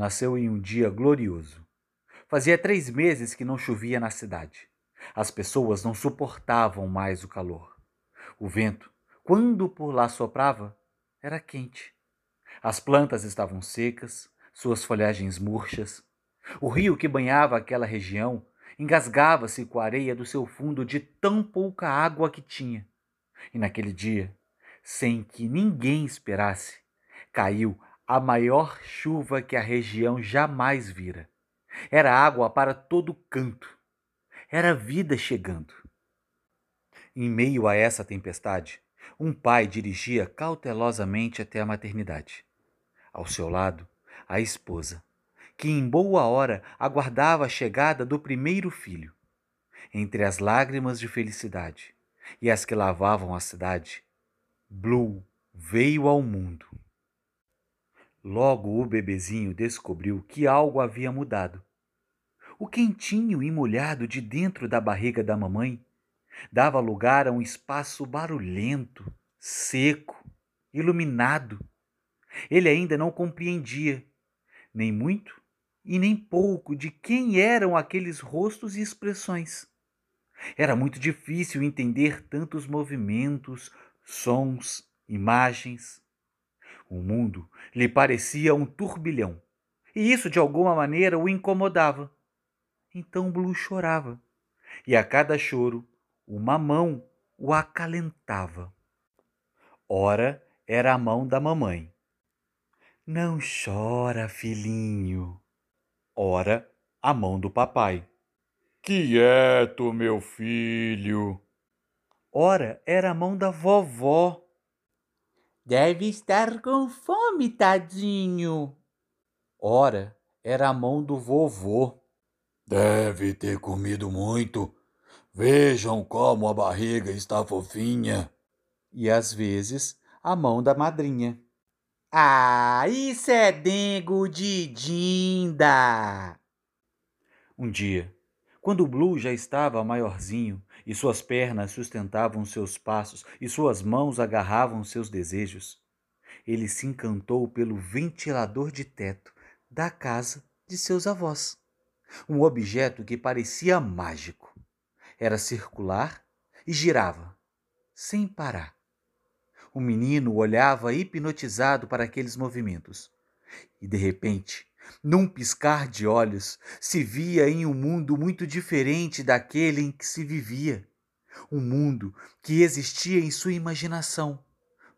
nasceu em um dia glorioso. Fazia 3 meses que não chovia na cidade. As pessoas não suportavam mais o calor. O vento, quando por lá soprava, era quente. As plantas estavam secas, suas folhagens murchas. O rio que banhava aquela região engasgava-se com a areia do seu fundo de tão pouca água que tinha. E naquele dia, sem que ninguém esperasse, caiu a maior chuva que a região jamais vira. Era água para todo canto. Era vida chegando. Em meio a essa tempestade, um pai dirigia cautelosamente até a maternidade. Ao seu lado, a esposa, que em boa hora aguardava a chegada do primeiro filho. Entre as lágrimas de felicidade e as que lavavam a cidade, Blue veio ao mundo. Logo o bebezinho descobriu que algo havia mudado. O quentinho e molhado de dentro da barriga da mamãe dava lugar a um espaço barulhento, seco, iluminado. Ele ainda não compreendia, nem muito e nem pouco, de quem eram aqueles rostos e expressões. Era muito difícil entender tantos movimentos, sons, imagens. O mundo lhe parecia um turbilhão, e isso de alguma maneira o incomodava. Então Blue chorava, e a cada choro, uma mão o acalentava. Ora, era a mão da mamãe. Não chora, filhinho. Ora, a mão do papai. Quieto, meu filho. Ora, era a mão da vovó. Deve estar com fome, tadinho. Ora, era a mão do vovô. Deve ter comido muito. Vejam como a barriga está fofinha. E às vezes, a mão da madrinha. Ah, isso é dengo de dinda. Um dia, quando Blue já estava maiorzinho e suas pernas sustentavam seus passos e suas mãos agarravam seus desejos, ele se encantou pelo ventilador de teto da casa de seus avós. Um objeto que parecia mágico. Era circular e girava, sem parar. O menino olhava hipnotizado para aqueles movimentos. E, de repente, num piscar de olhos, se via em um mundo muito diferente daquele em que se vivia. Um mundo que existia em sua imaginação,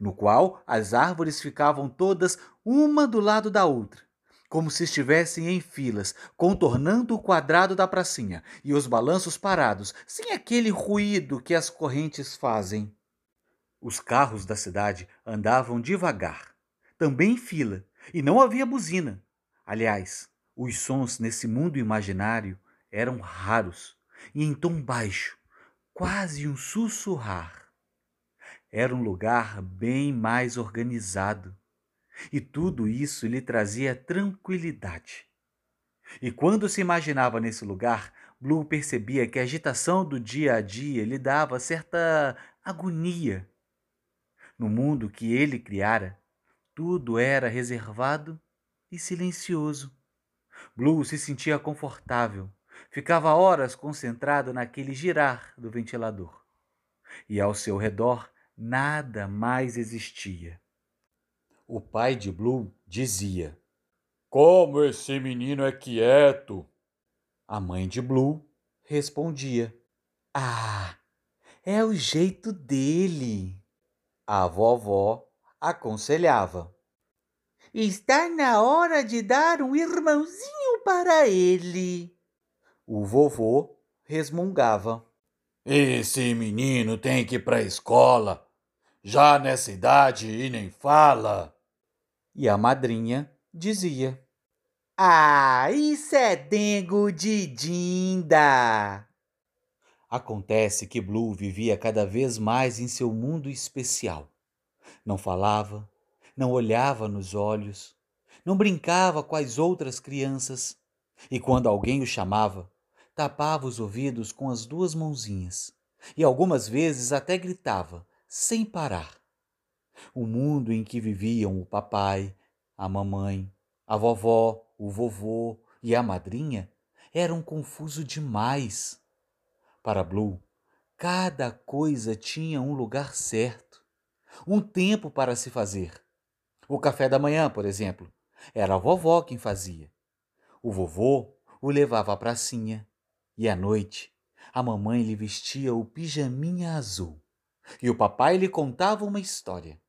no qual as árvores ficavam todas uma do lado da outra, como se estivessem em filas, contornando o quadrado da pracinha, e os balanços parados, sem aquele ruído que as correntes fazem. Os carros da cidade andavam devagar, também em fila, e não havia buzina. Aliás, os sons nesse mundo imaginário eram raros, e em tom baixo, quase um sussurrar. Era um lugar bem mais organizado. E tudo isso lhe trazia tranquilidade. E quando se imaginava nesse lugar, Blue percebia que a agitação do dia a dia lhe dava certa agonia. No mundo que ele criara, tudo era reservado e silencioso. Blue se sentia confortável, ficava horas concentrado naquele girar do ventilador. E ao seu redor nada mais existia. O pai de Blue dizia: como esse menino é quieto! A mãe de Blue respondia: ah, é o jeito dele! A vovó aconselhava: está na hora de dar um irmãozinho para ele! O vovô resmungava: esse menino tem que ir para a escola, já nessa idade e nem fala! E a madrinha dizia: ah, isso é dengo de dinda! Acontece que Blue vivia cada vez mais em seu mundo especial. Não falava, não olhava nos olhos, não brincava com as outras crianças. E quando alguém o chamava, tapava os ouvidos com as 2 mãozinhas. E algumas vezes até gritava, sem parar. O mundo em que viviam o papai, a mamãe, a vovó, O vovô e a madrinha eram confusos demais. Para Blue, cada coisa tinha um lugar certo, um tempo para se fazer. O café da manhã, por exemplo, era a vovó quem fazia. O vovô o levava à pracinha e, à noite, a mamãe lhe vestia o pijaminha azul e o papai lhe contava uma história.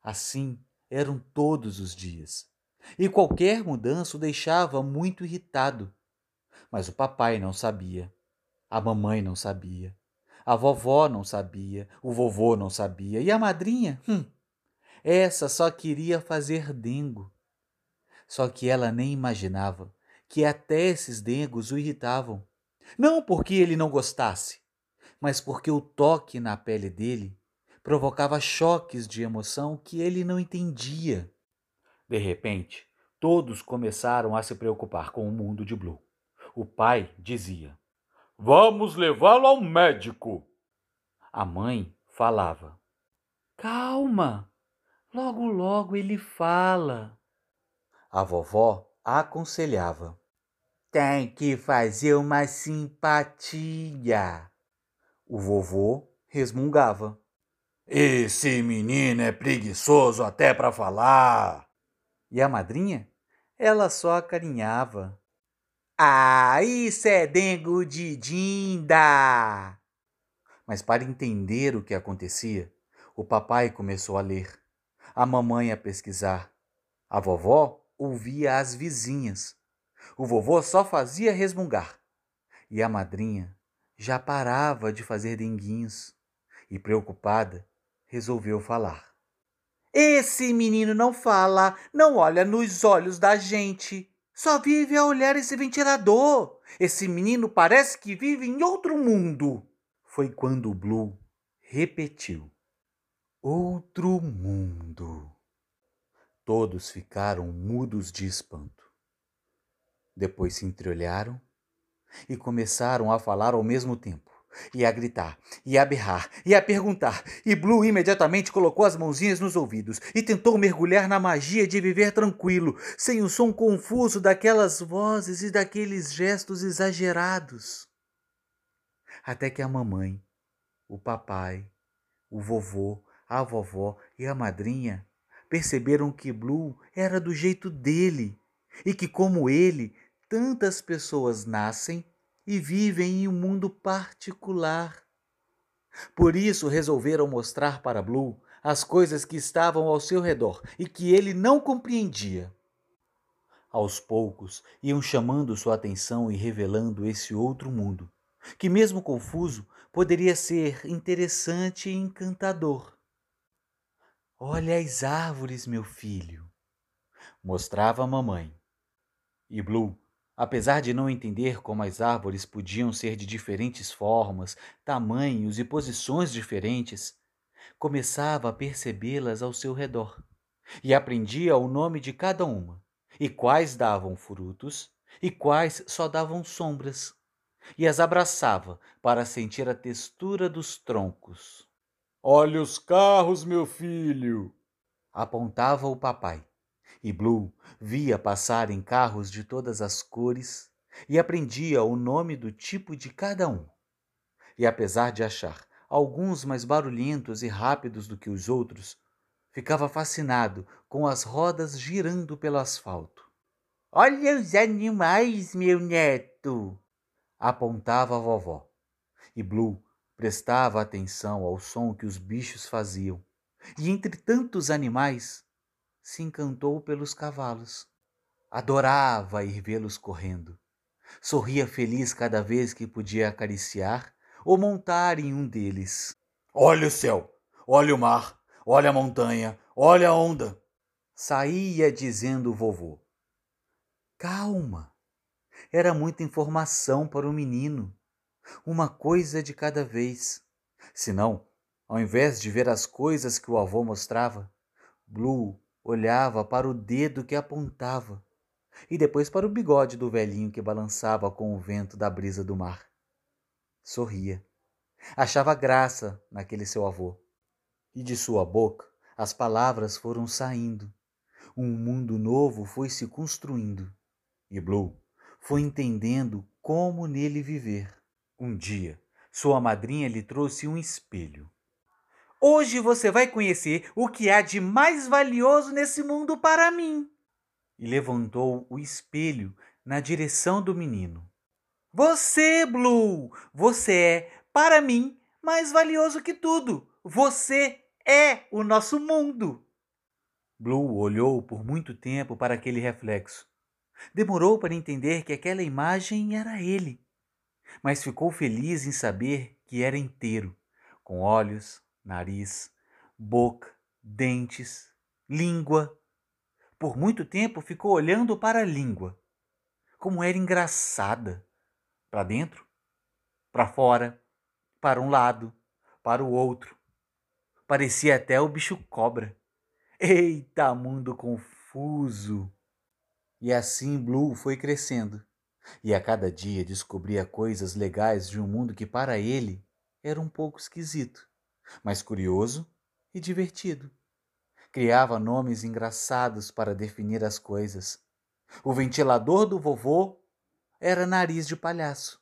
Assim eram todos os dias, e qualquer mudança o deixava muito irritado. Mas o papai não sabia, a mamãe não sabia, a vovó não sabia, o vovô não sabia, e a madrinha? Essa só queria fazer dengo. Só que ela nem imaginava que até esses dengos o irritavam. Não porque ele não gostasse, mas porque o toque na pele dele provocava choques de emoção que ele não entendia. De repente, todos começaram a se preocupar com o mundo de Blue. O pai dizia: "Vamos levá-lo ao médico." A mãe falava: "Calma, logo logo ele fala." A vovó aconselhava: "Tem que fazer uma simpatia." O vovô resmungava: "Esse menino é preguiçoso até para falar." E a madrinha? Ela só acarinhava: "Ah, isso é dengo de dinda!" Mas para entender o que acontecia, o papai começou a ler, a mamãe a pesquisar, a vovó ouvia as vizinhas, o vovô só fazia resmungar, e a madrinha já parava de fazer denguinhos e, preocupada, resolveu falar: "Esse menino não fala, não olha nos olhos da gente. Só vive a olhar esse ventilador. Esse menino parece que vive em outro mundo." Foi quando o Blue repetiu: "Outro mundo." Todos ficaram mudos de espanto. Depois se entreolharam e começaram a falar ao mesmo tempo, e a gritar, e a berrar, e a perguntar, e Blue imediatamente colocou as mãozinhas nos ouvidos e tentou mergulhar na magia de viver tranquilo, sem o som confuso daquelas vozes e daqueles gestos exagerados. Até que a mamãe, o papai, o vovô, a vovó e a madrinha perceberam que Blue era do jeito dele e que, como ele, tantas pessoas nascem e vivem em um mundo particular. Por isso resolveram mostrar para Blue as coisas que estavam ao seu redor e que ele não compreendia. Aos poucos iam chamando sua atenção e revelando esse outro mundo, que mesmo confuso poderia ser interessante e encantador. "Olha as árvores, meu filho", mostrava a mamãe. E Blue, apesar de não entender como as árvores podiam ser de diferentes formas, tamanhos e posições diferentes, começava a percebê-las ao seu redor e aprendia o nome de cada uma, e quais davam frutos e quais só davam sombras, e as abraçava para sentir a textura dos troncos. "Olha os carros, meu filho", apontava o papai. E Blue via passarem carros de todas as cores e aprendia o nome do tipo de cada um. E apesar de achar alguns mais barulhentos e rápidos do que os outros, ficava fascinado com as rodas girando pelo asfalto. "Olha os animais, meu neto", apontava a vovó. E Blue prestava atenção ao som que os bichos faziam. E entre tantos animais, se encantou pelos cavalos. Adorava ir vê-los correndo. Sorria feliz cada vez que podia acariciar ou montar em um deles. "Olha o céu, olha o mar, olha a montanha, olha a onda", saía dizendo o vovô. Calma, era muita informação para o menino. Uma coisa de cada vez. Senão, ao invés de ver as coisas que o avô mostrava, Blue olhava para o dedo que apontava e depois para o bigode do velhinho que balançava com o vento da brisa do mar. Sorria. Achava graça naquele seu avô. E de sua boca as palavras foram saindo. Um mundo novo foi se construindo. e Blue foi entendendo como nele viver. Um dia, sua madrinha lhe trouxe um espelho. Hoje você vai conhecer o que há de mais valioso nesse mundo para mim. E levantou o espelho na direção do menino. Você, Blue, você é, para mim, mais valioso que tudo. Você é o nosso mundo. Blue olhou por muito tempo para aquele reflexo. Demorou para entender que aquela imagem era ele, mas ficou feliz em saber que era inteiro, com olhos, nariz, boca, dentes, língua. Por muito tempo ficou olhando para a língua. Como era engraçada! Para dentro, para fora, para um lado, para o outro. Parecia até o bicho cobra. Eita, mundo confuso! E assim Blue foi crescendo, e a cada dia descobria coisas legais de um mundo que para ele era um pouco esquisito, mas curioso e divertido. Criava nomes engraçados para definir as coisas. O ventilador do vovô era nariz de palhaço.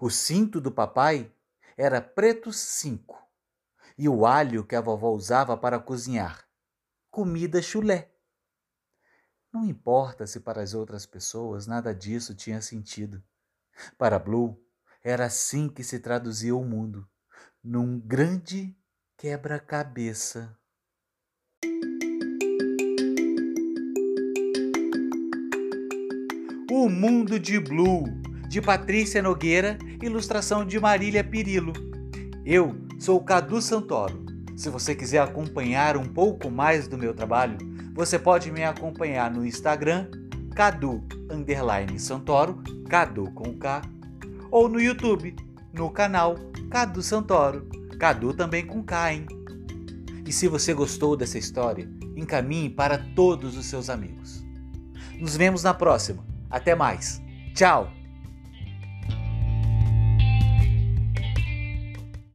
O cinto do papai era preto 5. E o alho que a vovó usava para cozinhar, comida chulé. Não importa se para as outras pessoas nada disso tinha sentido. Para Blue, era assim que se traduzia o mundo, num grande quebra-cabeça. O Mundo de Blue, de Patrícia Nogueira, ilustração de Marília Pirillo. Eu sou Cadu Santoro. Se você quiser acompanhar um pouco mais do meu trabalho, você pode me acompanhar no Instagram, Cadu_Santoro, Cadu com K, ou no YouTube, no canal Cadu Santoro, Cadu também com K, hein? E se você gostou dessa história, encaminhe para todos os seus amigos. Nos vemos na próxima. Até mais. Tchau!